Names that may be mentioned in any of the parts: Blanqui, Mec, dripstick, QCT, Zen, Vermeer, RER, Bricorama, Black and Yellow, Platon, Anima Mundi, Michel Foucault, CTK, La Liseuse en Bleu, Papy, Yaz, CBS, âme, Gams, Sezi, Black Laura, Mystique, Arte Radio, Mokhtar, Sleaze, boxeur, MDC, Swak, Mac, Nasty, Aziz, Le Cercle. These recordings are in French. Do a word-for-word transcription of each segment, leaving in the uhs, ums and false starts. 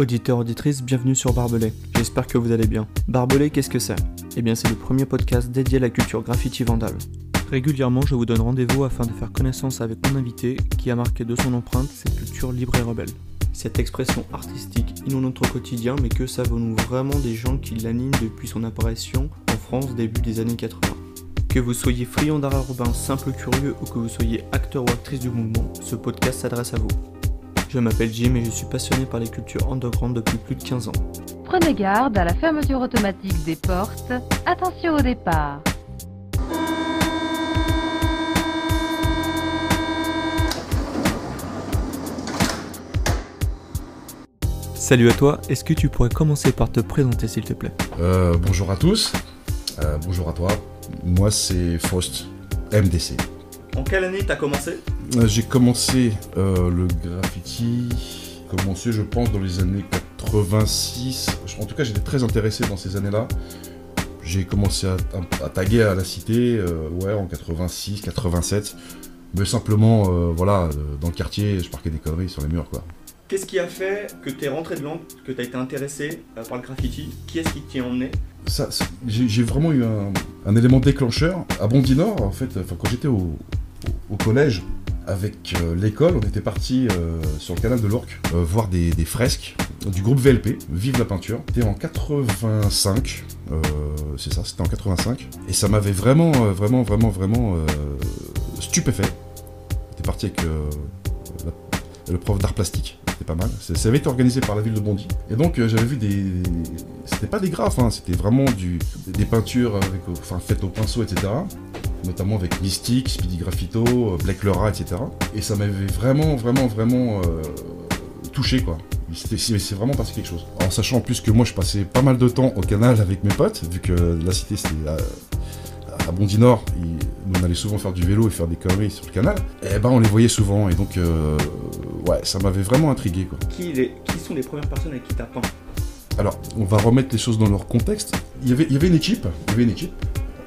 Auditeurs, auditrices, bienvenue sur Barbelé, j'espère que vous allez bien. Barbelé, qu'est-ce que c'est? Eh bien c'est le premier podcast dédié à la culture graffiti vandale. Régulièrement, je vous donne rendez-vous afin de faire connaissance avec mon invité qui a marqué de son empreinte cette culture libre et rebelle. Cette expression artistique inonde notre quotidien, mais que savons-nous vraiment des gens qui l'animent depuis son apparition en France début des années quatre-vingts? Que vous soyez friand d'art urbain, simple curieux ou que vous soyez acteur ou actrice du mouvement, ce podcast s'adresse à vous. Je m'appelle Jim et je suis passionné par les cultures underground depuis plus de quinze ans. Prenez garde à la fermeture automatique des portes, attention au départ. Salut à toi, est-ce que tu pourrais commencer par te présenter s'il te plaît? euh, Bonjour à tous, euh, bonjour à toi. Moi c'est Faust, M D C. En quelle année t'as commencé? euh, J'ai commencé euh, le graffiti, commencé je pense dans les années quatre-vingt-six. En tout cas j'étais très intéressé dans ces années-là. J'ai commencé à, à, à taguer à la cité, euh, ouais, en quatre-vingt-six, quatre-vingt-sept. Mais simplement, euh, voilà, dans le quartier, je parquais des conneries sur les murs quoi. Qu'est-ce qui a fait que t'es rentré de Londres, que t'as été intéressé euh, par le graffiti? Qui est-ce qui t'y a emmené? Ça, j'ai, j'ai vraiment eu un, un élément déclencheur à Bondy-Nord, en fait, enfin, quand j'étais au, au, au collège, avec euh, l'école, on était parti euh, sur le canal de l'Ourcq euh, voir des, des fresques du groupe V L P, Vive la peinture. C'était en quatre-vingt-cinq, euh, c'est ça, c'était en quatre-vingt-cinq, et ça m'avait vraiment, euh, vraiment, vraiment, vraiment euh, stupéfait. On était parti avec euh, la, le prof d'art plastique. C'était pas mal, ça avait été organisé par la ville de Bondy. Et donc euh, j'avais vu des... C'était pas des graphes, hein. C'était vraiment du... des peintures avec... enfin, faites au pinceau, et cetera. Notamment avec Mystique, Speedy Graffito, Black Laura, et cetera. Et ça m'avait vraiment, vraiment, vraiment euh... touché quoi. C'était... C'est vraiment parti quelque chose. En sachant en plus que moi je passais pas mal de temps au canal avec mes potes, vu que la cité c'était... À... à Bondy-Nord, on allait souvent faire du vélo et faire des conneries sur le canal, et ben on les voyait souvent, et donc euh, ouais, ça m'avait vraiment intrigué quoi. Qui, les, qui sont les premières personnes avec qui t'as peint? Alors, on va remettre les choses dans leur contexte. Il y avait, il y avait une équipe, il y avait une équipe,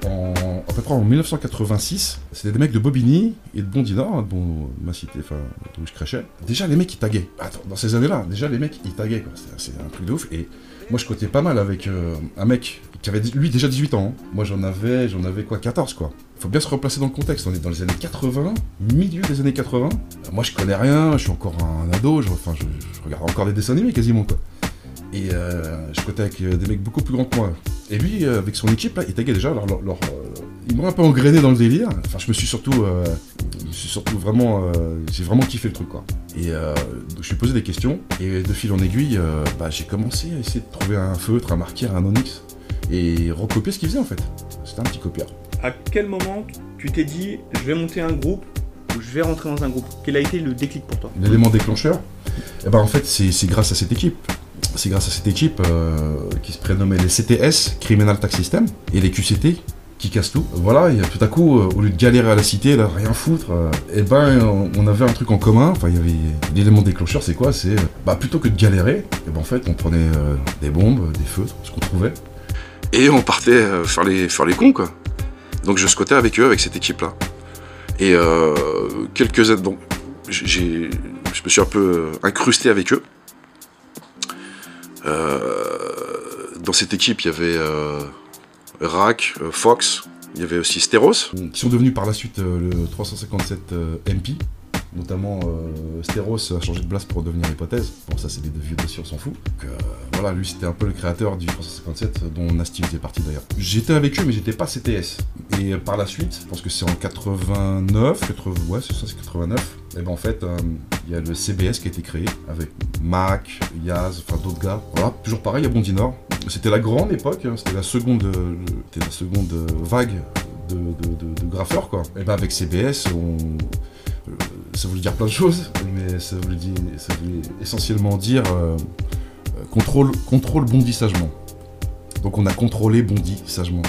en, à peu près en mille neuf cent quatre-vingt-six, c'était des mecs de Bobigny et de Bondy-Nord, bon, ma cité, enfin, où je crachais. Déjà les mecs ils taguaient, attends, dans ces années-là, déjà les mecs ils taguaient quoi, c'est un truc de ouf, et moi je cotais pas mal avec euh, un mec qui avait lui déjà dix-huit ans, hein. Moi j'en avais, j'en avais quoi, quatorze quoi. Faut bien se replacer dans le contexte, on est dans les années quatre-vingts, milieu des années quatre-vingts. Moi je connais rien, je suis encore un ado, je, enfin je, je regarde encore des dessins animés quasiment quoi. Et euh, je cotais avec des mecs beaucoup plus grands que moi. Et lui, euh, avec son équipe, là, il taguait déjà, leur, leur, leur, euh, ils m'ont un peu engrainé dans le délire. Enfin, je me suis surtout, euh, je me suis surtout vraiment, euh, j'ai vraiment kiffé le truc, quoi. Et euh, donc, je lui posais des questions, et de fil en aiguille, euh, bah, j'ai commencé à essayer de trouver un feutre, un marqueur, un onyx, et recopier ce qu'il faisait en fait. C'était un petit copieur. À quel moment tu t'es dit, je vais monter un groupe, ou je vais rentrer dans un groupe? Quel a été le déclic pour toi? L'élément déclencheur? Eh ben, en fait, c'est grâce à cette équipe. C'est grâce à cette équipe euh, qui se prénommait les C T S, Criminal Tax System, et les Q C T, qui cassent tout. Voilà, et tout à coup, euh, au lieu de galérer à la cité, là, rien foutre, euh, et ben on, on avait un truc en commun, enfin il y avait l'élément déclencheur, c'est quoi? C'est, bah plutôt que de galérer, et ben en fait on prenait euh, des bombes, des feutres, ce qu'on trouvait, et on partait euh, faire, les, faire les cons quoi. Donc je squattais avec eux, avec cette équipe-là. Et euh, quelques années, bon, j'ai, je me suis un peu incrusté avec eux. Euh, dans cette équipe, il y avait euh, Rack, euh, Fox, il y avait aussi Steros. Qui sont devenus par la suite euh, le trois cent cinquante-sept euh, M P, notamment euh, Steros a changé de place pour devenir Hypothèse. Bon, ça c'est des vieux dossiers, on s'en fout. Donc, euh, voilà, lui c'était un peu le créateur du trois cent cinquante-sept, dont Nasty faisait partie d'ailleurs. J'étais avec eux, mais j'étais pas C T S. Et euh, par la suite, je pense que c'est en quatre-vingt-neuf, quatre-vingts, ouais, c'est ça, c'est quatre-vingt-neuf. Et ben en fait, il euh, y a le C B S qui a été créé avec Mac, Yaz, enfin d'autres gars. Voilà, toujours pareil à Bondy-Nord. C'était la grande époque, hein, c'était la seconde, euh, c'était la seconde vague de, de, de, de graffeurs quoi. Et ben avec C B S, on... euh, ça voulait dire plein de choses, mais ça voulait, dire, ça voulait essentiellement dire euh, euh, contrôle, contrôle Bondy sagement. Donc on a contrôlé Bondy sagement.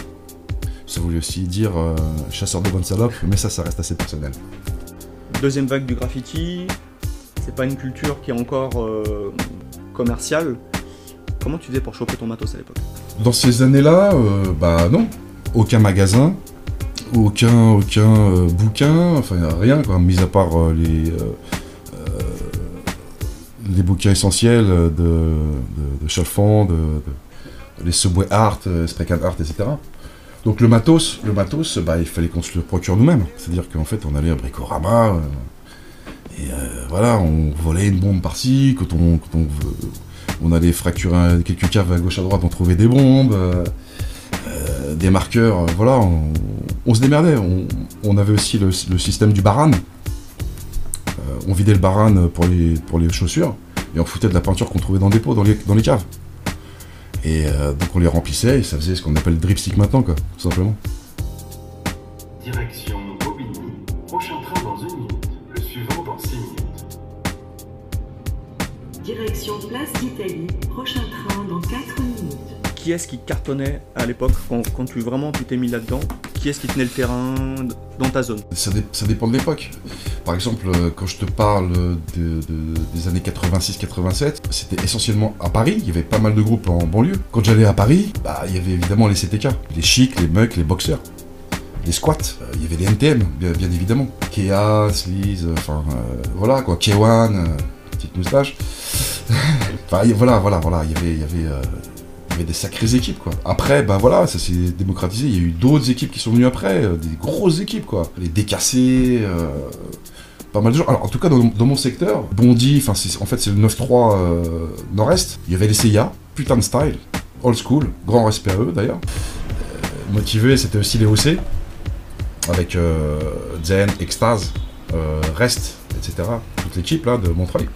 Ça voulait aussi dire euh, chasseur de bonnes salopes, mais ça, ça reste assez personnel. Deuxième vague du graffiti, c'est pas une culture qui est encore euh, commerciale. Comment tu faisais pour choper ton matos à l'époque? Dans ces années-là, euh, bah non, aucun magasin, aucun, aucun euh, bouquin, enfin rien quoi, mis à part euh, les, euh, euh, les bouquins essentiels de, de, de Chalfand, de, de, les Subway art, specimen art, et cetera. Donc le matos, le matos, bah, il fallait qu'on se le procure nous-mêmes. C'est-à-dire qu'en fait, on allait à Bricorama, euh, et euh, voilà, on volait une bombe par-ci, quand on, quand on, euh, on allait fracturer quelques caves à gauche à droite, on trouvait des bombes, euh, euh, des marqueurs, euh, voilà, on, on se démerdait. On, on avait aussi le, le système du baran. Euh, on vidait le baran pour les, pour les chaussures, et on foutait de la peinture qu'on trouvait dans des pots, dans les, dans les caves. Et euh, donc on les remplissait et ça faisait ce qu'on appelle dripstick maintenant, quoi, tout simplement. Direction Bobigny, prochain train dans une minute, le suivant dans six minutes. Direction Place d'Italie, prochain train dans quatre minutes. Qui est-ce qui cartonnait à l'époque, quand, quand tu vraiment tu t'es mis là-dedans? Qui est-ce qui tenait le terrain dans ta zone? Ça, dé ça dépend de l'époque. Par exemple, quand je te parle de, de, des années quatre-vingt-six quatre-vingt-sept, c'était essentiellement à Paris. Il y avait pas mal de groupes en banlieue. Quand j'allais à Paris, bah, il y avait évidemment les C T K, les Chic, les Mec, les boxeurs, les squats. Il y avait les N T M, bien, bien évidemment. Kea, Sleaze, enfin euh, voilà quoi, K un, euh, petite moustache. Enfin voilà, voilà, voilà, il y avait... Il y avait euh, Il y avait des sacrées équipes, quoi. Après, ben voilà, ça s'est démocratisé. Il y a eu d'autres équipes qui sont venues après, euh, des grosses équipes, quoi. Les décassés, euh, pas mal de gens. Alors, en tout cas, dans, dans mon secteur, Bondy, enfin, en fait, c'est le neuf trois euh, Nord-Est. Il y avait les C I A, putain de style, old school, grand respect à eux, d'ailleurs. Euh, motivés, c'était aussi les O C, avec euh, Zen, Extase, euh, REST, et cetera. Toute l'équipe, là, de Montreuil,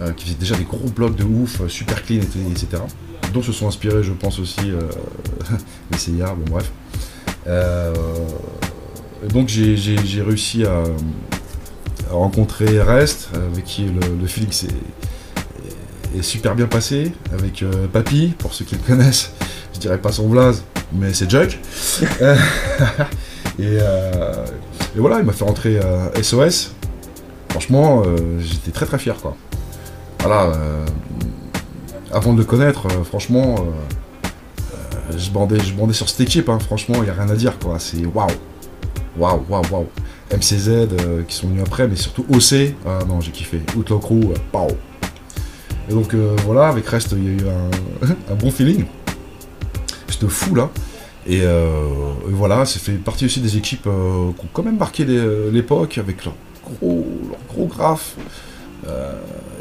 euh, qui faisait déjà des gros blocs de ouf, super clean, et cetera dont se sont inspirés, je pense, aussi euh, les C I A, bon bref. Euh, donc j'ai réussi à, à rencontrer Rest, avec qui le, le feeling est, est super bien passé, avec euh, Papy, pour ceux qui le connaissent, je dirais pas son blaze, mais c'est Jack. euh, et, euh, et voilà, il m'a fait rentrer à S O S. Franchement, euh, j'étais très très fier, quoi. Voilà. Euh, Avant de le connaître, euh, franchement, euh, euh, je, bandais, je bandais sur cette équipe, hein, franchement, il n'y a rien à dire, quoi. C'est waouh, waouh, waouh, waouh. M C Z euh, qui sont venus après, mais surtout O C, ah non, j'ai kiffé. Outlaw Crew, euh, pow. Et donc euh, voilà, avec Rest, il y a eu un, un bon feeling. J'étais fou là. Et, euh, et voilà, c'est fait partie aussi des équipes euh, qui ont quand même marqué l'époque avec leur gros, leur gros graphe. Euh,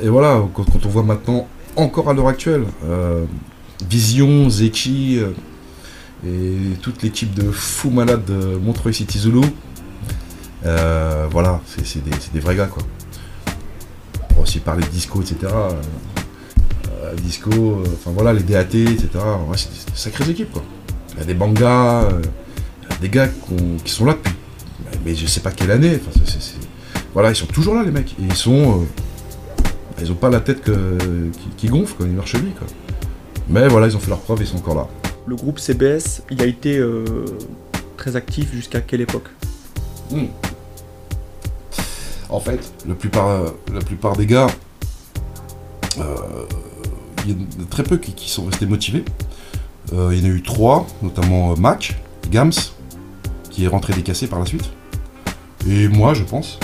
et voilà, quand, quand on voit maintenant. Encore à l'heure actuelle, euh, Vision, Zeki euh, et toute l'équipe de fous malades de Montreuil City Zulu, euh, voilà, c'est des, des vrais gars, quoi. On va aussi parler de disco, et cetera. Euh, euh, disco, euh, enfin voilà, les D A T, et cetera. Ouais, c'est des, des sacrées équipes, quoi. Il y a des bangas, euh, des gars qu'on, qui sont là depuis, mais je sais pas quelle année. Enfin, c'est, c'est, voilà, ils sont toujours là, les mecs. Et ils sont... Euh, ils ont pas la tête que, qui, qui gonfle, comme une leur cheville, quoi. Mais voilà, ils ont fait leur preuve, ils sont encore là. Le groupe C B S, il a été euh, très actif jusqu'à quelle époque? mmh. En fait, la plupart, la plupart des gars, il euh, y a très peu qui, qui sont restés motivés. Il euh, y en a eu trois, notamment Mac, Gams, qui est rentré décassé par la suite. Et moi, je pense.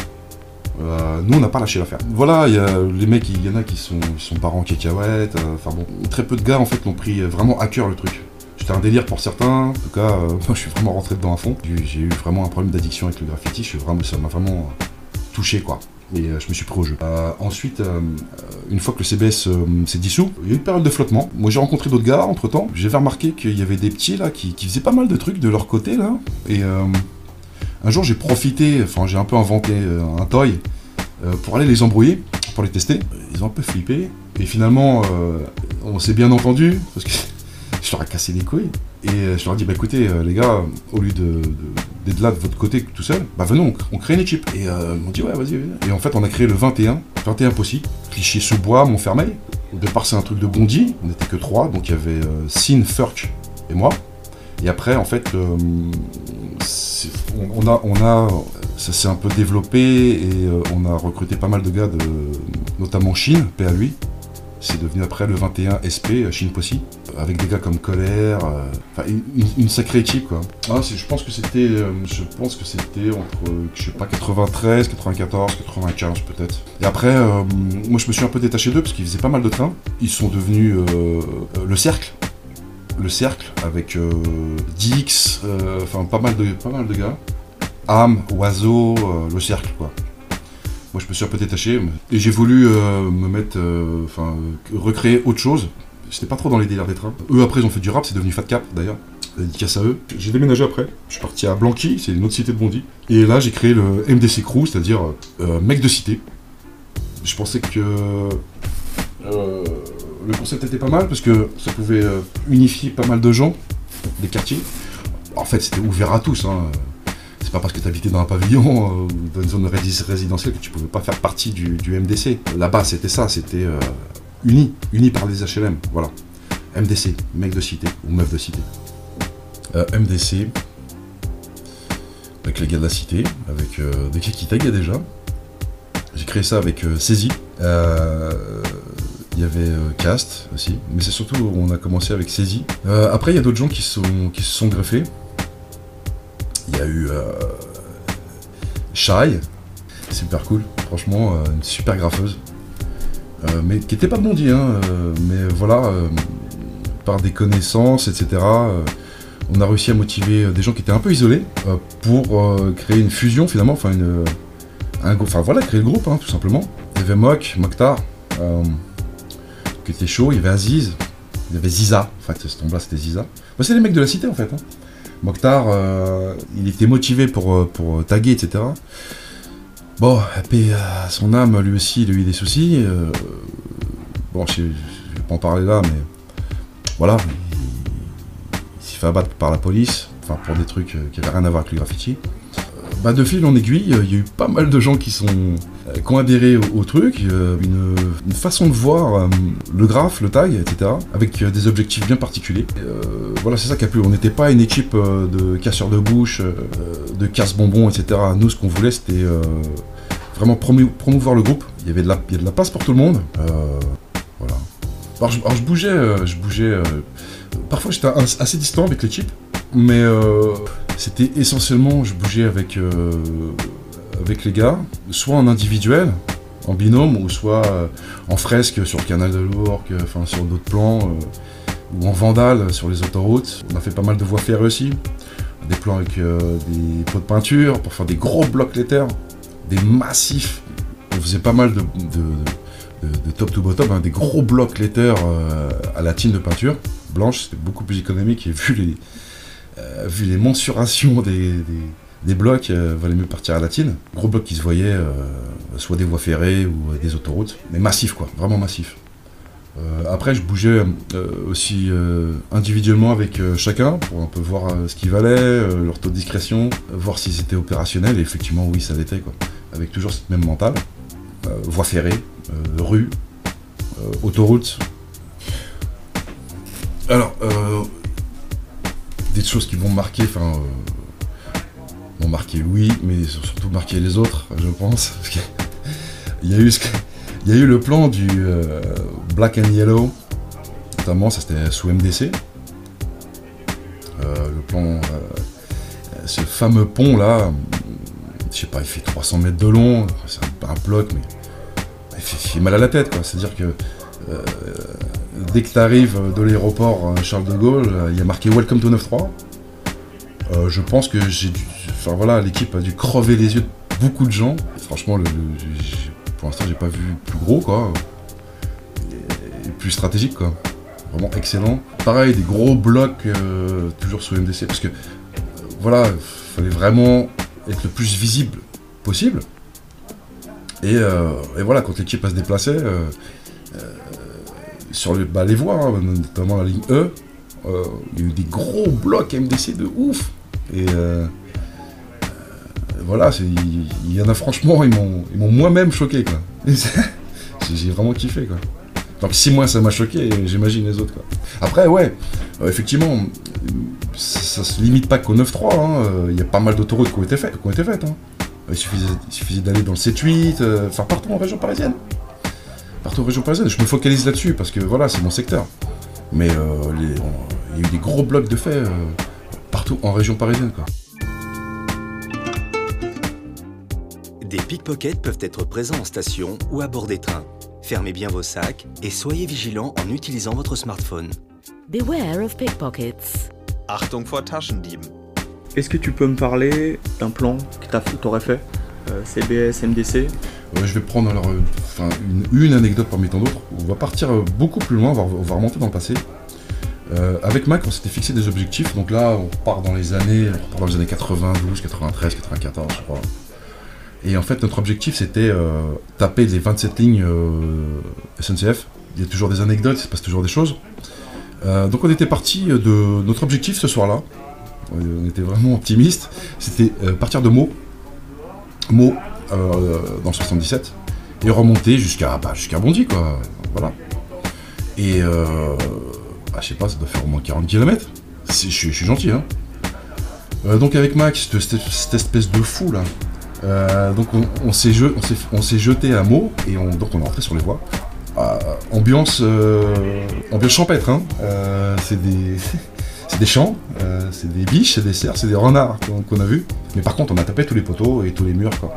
Euh, nous on n'a pas lâché l'affaire. Voilà, y a, les mecs, il y en a qui sont, sont parents en cacahuètes, enfin euh, bon, très peu de gars en fait l'ont pris vraiment à cœur le truc. C'était un délire pour certains, en tout cas, euh, moi je suis vraiment rentré dedans à fond. J'ai eu vraiment un problème d'addiction avec le graffiti, je suis vraiment, ça m'a vraiment euh, touché, quoi. Et euh, je me suis pris au jeu. Euh, ensuite, euh, une fois que le C B S euh, s'est dissous, il y a eu une période de flottement. Moi j'ai rencontré d'autres gars entre temps, j'ai remarqué qu'il y avait des petits là qui, qui faisaient pas mal de trucs de leur côté là, et... Euh, un jour, j'ai profité, enfin j'ai un peu inventé euh, un toy euh, pour aller les embrouiller, pour les tester. Ils ont un peu flippé. Et finalement, euh, on s'est bien entendu, parce que je leur ai cassé les couilles. Et je leur ai dit, bah écoutez, euh, les gars, au lieu d'être là de votre côté tout seul, bah venez, on, on crée une équipe. Et euh, on dit, ouais, vas-y, vas-y. Et en fait, on a créé le vingt et un, vingt et un Possy, Cliché sous bois, Montfermeil. Au départ, c'est un truc de Bondy, on n'était que trois, donc il y avait euh, Sin, Furk et moi. Et après, en fait, euh, on, on a, on a, ça s'est un peu développé et euh, on a recruté pas mal de gars, de, notamment Chine, paix à lui. C'est devenu après le vingt et un S P, Chine Possy. Euh, avec des gars comme Colère, euh, une, une sacrée équipe quoi. Ah, je pense que c'était, euh, je pense que c'était entre, euh, je sais pas, quatre-vingt-treize, quatre-vingt-quatorze, quatre-vingt-quinze peut-être. Et après, euh, moi je me suis un peu détaché d'eux parce qu'ils faisaient pas mal de trains. Ils sont devenus euh, Le Cercle. Le Cercle avec euh, Dix, enfin euh, pas mal de pas mal de gars. âme, Oiseau, euh, Le Cercle quoi. Moi je me suis un peu détaché et j'ai voulu euh, me mettre, enfin euh, recréer autre chose. J'étais pas trop dans les délires des trains. Eux après ils ont fait du rap, c'est devenu Fat Cap d'ailleurs. Dédicace à eux. J'ai déménagé après, je suis parti à Blanqui, c'est une autre cité de Bondy. Et là j'ai créé le M D C Crew, c'est-à-dire euh, Mec de Cité. Je pensais que euh, le concept était pas mal parce que ça pouvait euh, unifier pas mal de gens, des quartiers. En fait c'était ouvert à tous, hein. C'est pas parce que tu habitais dans un pavillon euh, ou dans une zone résidentielle que tu pouvais pas faire partie du, du M D C. Là-bas, c'était ça, c'était euh, uni, uni par les H L M, voilà. M D C, mec de cité, ou meuf de cité. Euh, M D C, avec les gars de la cité, avec euh, des qui taguaient déjà. J'ai créé ça avec euh, Sezi. Euh, Il y avait euh, Cast aussi, mais c'est surtout, on a commencé avec Sezi. Euh, après, il y a d'autres gens qui, sont, qui se sont greffés. Il y a eu euh, Shy, super cool, franchement, euh, une super graffeuse, euh, mais qui n'était pas Bondy, hein, euh, mais voilà, euh, par des connaissances, et cetera, euh, on a réussi à motiver des gens qui étaient un peu isolés euh, pour euh, créer une fusion finalement, enfin une, un, enfin voilà, créer le groupe, hein, tout simplement. Il y avait Moc, Mokhtar, euh, qui était chaud, il y avait Aziz, il y avait Ziza, en fait, ce tombe-là, c'était Ziza. Bah, c'est les mecs de la cité, en fait, hein. Mokhtar, euh, il était motivé pour, pour taguer, et cetera. Bon, paix à son âme, lui aussi, il a eu des soucis. Euh, bon, je ne vais pas en parler là, mais voilà. Il, il s'est fait abattre par la police, enfin pour des trucs qui n'avaient rien à voir avec le graffiti. Euh, bah, de fil en aiguille, il y a eu pas mal de gens qui, sont, euh, qui ont adhéré au, au truc. Euh, une, une façon de voir euh, le graphe, le tag, et cetera. Avec euh, des objectifs bien particuliers. Euh, Voilà, c'est ça qui a plu. On n'était pas une équipe euh, de casseurs de bouche, euh, de casse-bonbons, et cetera. Nous, ce qu'on voulait, c'était euh, vraiment promou promouvoir le groupe. Il y avait de la, il y a de la place pour tout le monde. Euh, voilà. Alors, je, alors, je bougeais, euh, je bougeais. Euh, parfois, j'étais assez distant avec l'équipe, mais euh, c'était essentiellement, je bougeais avec euh, avec les gars, soit en individuel, en binôme, ou soit euh, en fresque sur le canal de l'Ourcq, enfin sur d'autres plans. Euh, ou en vandale sur les autoroutes. On a fait pas mal de voies ferrées aussi, des plans avec euh, des pots de peinture pour faire des gros blocs letters, des massifs. On faisait pas mal de, de, de, de top to bottom, hein, des gros blocs letters euh, à la tine de peinture blanche, c'était beaucoup plus économique et vu les, euh, vu les mensurations des, des, des blocs, euh, valait mieux partir à la tine. Gros blocs qui se voyaient, euh, soit des voies ferrées ou euh, des autoroutes, mais massifs quoi, vraiment massifs. Euh, après, je bougeais euh, aussi euh, individuellement avec euh, chacun pour un peu voir euh, ce qu'ils valaient, euh, leur taux de discrétion, euh, voir si c'était opérationnel. Et effectivement, oui, ça l'était, quoi. Avec toujours cette même mentale. Euh, voie ferrée, euh, rue, euh, autoroute. Alors, euh, des choses qui vont marquer, enfin, euh, m'ont marqué, oui, mais surtout marqué les autres, je pense. Parce que il y a eu ce que... Il y a eu le plan du euh, Black and Yellow, notamment, ça c'était sous M D C. Euh, le plan, euh, ce fameux pont là, je sais pas, il fait trois cents mètres de long, c'est un, un bloc, mais il fait, il fait mal à la tête quoi. C'est-à-dire que euh, dès que tu arrives de l'aéroport Charles de Gaulle, il y a marqué Welcome to neuf trois. Euh, je pense que j'ai dû, enfin voilà, l'équipe a dû crever les yeux de beaucoup de gens. Franchement, le, le j'ai, pour l'instant, j'ai pas vu plus gros, quoi, et plus stratégique, quoi. Vraiment excellent. Pareil, des gros blocs, euh, toujours sous M D C, parce que, euh, voilà, fallait vraiment être le plus visible possible. Et, euh, et voilà, quand l'équipe a se déplacé, euh, euh, sur le, bah, les voies, hein, notamment la ligne E, euh, il y a eu des gros blocs M D C de ouf. Et... Euh, voilà, il y, y en a franchement, ils m'ont moi-même choqué quoi. J'ai vraiment kiffé quoi. Donc si moi ça m'a choqué, j'imagine les autres quoi. Après ouais, euh, effectivement, ça, ça se limite pas qu'au neuf trois, il hein, euh, y a pas mal d'autoroutes qui ont été faites. Qui ont été faites hein. Il suffisait, suffisait d'aller dans le sept huit, euh, enfin partout en région parisienne. Partout en région parisienne, je me focalise là-dessus parce que voilà, c'est mon secteur. mais euh, les, on, il y a eu des gros blocs de faits euh, partout en région parisienne, quoi. Des pickpockets peuvent être présents en station ou à bord des trains. Fermez bien vos sacs et soyez vigilants en utilisant votre smartphone. Beware of pickpockets. Achtung vor Taschendieben. Est-ce que tu peux me parler d'un plan que t'aurais fait, euh, C B S, M D C? Euh, je vais prendre alors, euh, une, une anecdote parmi tant d'autres. On va partir euh, beaucoup plus loin, on va, on va remonter dans le passé. Euh, avec Mac, on s'était fixé des objectifs. Donc là, on part dans les années, on part dans les années quatre-vingt-douze, quatre-vingt-treize, quatre-vingt-quatorze, je crois. Et en fait, notre objectif, c'était euh, taper les vingt-sept lignes euh, S N C F. Il y a toujours des anecdotes, il se passe toujours des choses. Euh, donc on était parti de notre objectif ce soir-là. On était vraiment optimiste. C'était euh, partir de Meaux, Meaux euh, dans le soixante-dix-sept, et remonter jusqu'à bah, jusqu'à Bondy, quoi. Voilà. Et euh, bah, je sais pas, ça doit faire au moins quarante kilomètres. Je suis gentil, hein. Euh, donc avec Max, cette, cette espèce de fou là. Euh, donc on, on s'est je, jeté à Meaux et on, donc on est rentré sur les voies. Euh, ambiance, euh, ambiance champêtre, hein. Euh, c'est des c'est des champs, euh, c'est des biches, c'est des cerfs, c'est des renards qu'on a vu. Mais par contre on a tapé tous les poteaux et tous les murs, quoi.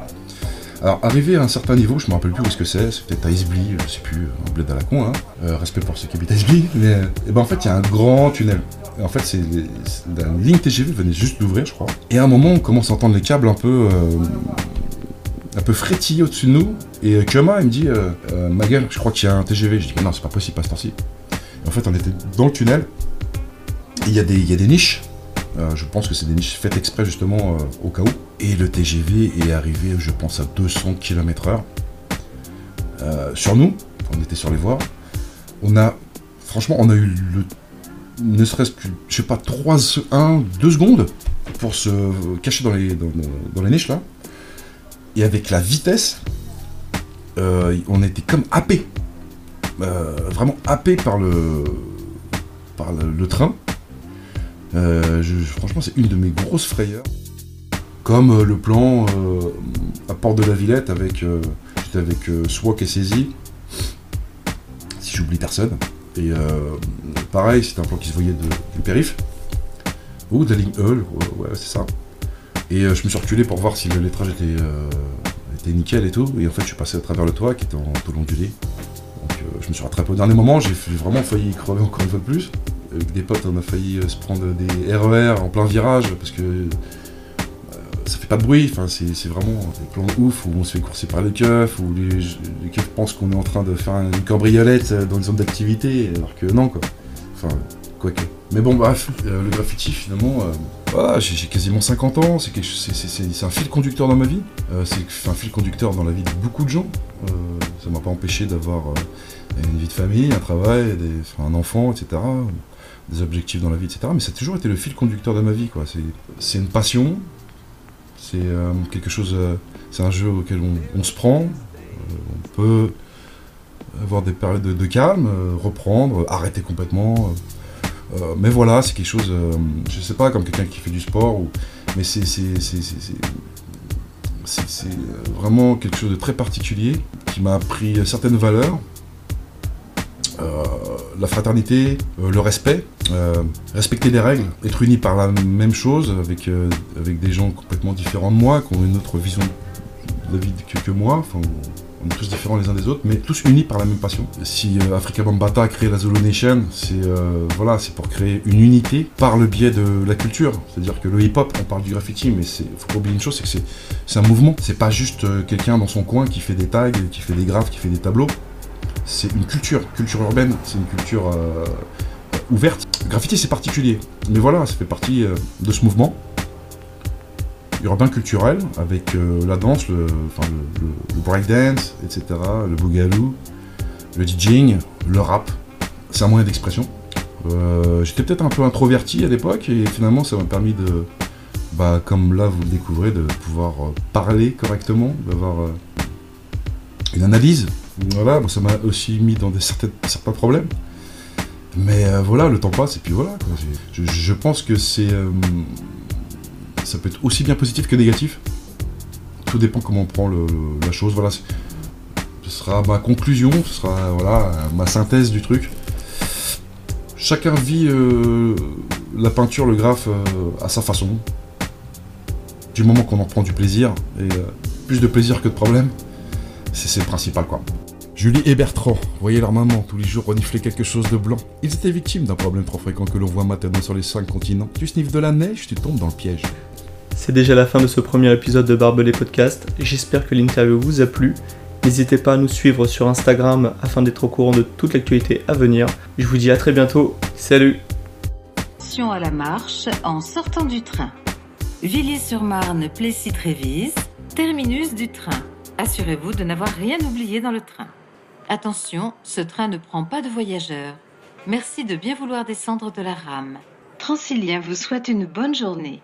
Alors arrivé à un certain niveau, je me rappelle plus où est-ce que c'est, c'est peut-être à Isbly, je sais plus, un bled à la con, hein. Euh, respect pour ceux qui habitent à Isbly, mais euh, et ben en fait il y a un grand tunnel. Et en fait c'est la ligne T G V venait juste d'ouvrir, je crois. Et à un moment on commence à entendre les câbles un peu euh, un peu frétillés au-dessus de nous. Et Kuma il me dit euh, euh, ma gueule, je crois qu'il y a un T G V. Je dis mais non, c'est pas possible à ce temps-ci. En fait on était dans le tunnel. Il y, y a des niches, euh, je pense que c'est des niches faites exprès justement euh, au cas où. Et le T G V est arrivé, je pense, à deux cents kilomètres heure. Euh, sur nous, on était sur les voies. On a, franchement, on a eu le, ne serait-ce que, je sais pas, trois, un, deux secondes pour se cacher dans les, dans, dans les niches là. Et avec la vitesse, euh, on était comme happé, euh, vraiment happé par le, par le, le train. Euh, je, je, franchement, c'est une de mes grosses frayeurs. Comme euh, le plan euh, à Porte de la Villette avec, euh, j'étais avec euh, Swak et Sezi, si j'oublie personne. Et euh, pareil, c'était un plan qui se voyait de, du périph. Ou de la ligne E, ouais, ouais c'est ça. Et euh, je me suis reculé pour voir si le lettrage était, euh, était nickel et tout. Et en fait, je suis passé à travers le toit qui était en tôle ondulée. Donc, euh, je me suis rattrapé au dernier moment, j'ai vraiment failli crever encore une fois de plus. Avec des potes, on a failli se prendre des R E R en plein virage parce que euh, ça fait pas de bruit. Enfin, c'est vraiment des plans de ouf où on se fait courser par les keufs, où les, les keufs pensent qu'on est en train de faire une cambriolette dans une zone d'activité, alors que non, quoi. Enfin, quoi que. Mais bon, bref, euh, le graffiti, finalement, euh, voilà, j'ai quasiment cinquante ans, c'est un fil conducteur dans ma vie. Euh, c'est un fil conducteur dans la vie de beaucoup de gens. Euh, ça m'a pas empêché d'avoir euh, une vie de famille, un travail, des, enfin, un enfant, et cetera. Des objectifs dans la vie, et cetera. Mais ça a toujours été le fil conducteur de ma vie, quoi. C'est une passion, c'est euh, quelque chose, euh, c'est un jeu auquel on, on se prend. Euh, on peut avoir des périodes de, de calme, euh, reprendre, euh, arrêter complètement. Euh, euh, mais voilà, c'est quelque chose, euh, je sais pas, comme quelqu'un qui fait du sport, ou, mais c'est vraiment quelque chose de très particulier qui m'a appris certaines valeurs. Euh, la fraternité, euh, le respect, euh, respecter les règles, être unis par la même chose avec, euh, avec des gens complètement différents de moi, qui ont une autre vision de la vie que, que moi, enfin, on est tous différents les uns des autres, mais tous unis par la même passion. Si euh, Africa Bambata a créé la Zulu Nation, c'est euh, voilà, c'est pour créer une unité par le biais de la culture, c'est-à-dire que le hip-hop, on parle du graffiti, mais il faut pas oublier une chose, c'est que c'est un mouvement, c'est pas juste euh, quelqu'un dans son coin qui fait des tags, qui fait des graphes, qui fait des tableaux. C'est une culture, culture urbaine, c'est une culture euh, ouverte. Graffiti, c'est particulier, mais voilà, ça fait partie euh, de ce mouvement urbain culturel avec euh, la danse, le, enfin, le, le, le breakdance, et cetera, le boogaloo, le DJing, le rap. C'est un moyen d'expression. Euh, J'étais peut-être un peu introverti à l'époque et finalement, ça m'a permis de, bah, comme là vous le découvrez, de pouvoir parler correctement, d'avoir euh, une analyse. Voilà, bon, ça m'a aussi mis dans des certains, certains problèmes. Mais euh, voilà, le temps passe et puis voilà, quoi. Je, je pense que c'est, euh, ça peut être aussi bien positif que négatif. Tout dépend comment on prend le, la chose. Voilà, ce sera ma conclusion, ce sera voilà, ma synthèse du truc. Chacun vit euh, la peinture, le graphe euh, à sa façon. Du moment qu'on en prend du plaisir, et euh, plus de plaisir que de problème, c'est le principal quoi. Julie et Bertrand voyaient leur maman tous les jours renifler quelque chose de blanc. Ils étaient victimes d'un problème trop fréquent que l'on voit maintenant sur les cinq continents. Tu sniffes de la neige, tu tombes dans le piège. C'est déjà la fin de ce premier épisode de Barbelé Podcast. J'espère que l'interview vous a plu. N'hésitez pas à nous suivre sur Instagram afin d'être au courant de toute l'actualité à venir. Je vous dis à très bientôt. Salut! Attention à la marche en sortant du train. Villiers-sur-Marne, Plessis-Trévise, terminus du train. Assurez-vous de n'avoir rien oublié dans le train. Attention, ce train ne prend pas de voyageurs. Merci de bien vouloir descendre de la rame. Transilien vous souhaite une bonne journée.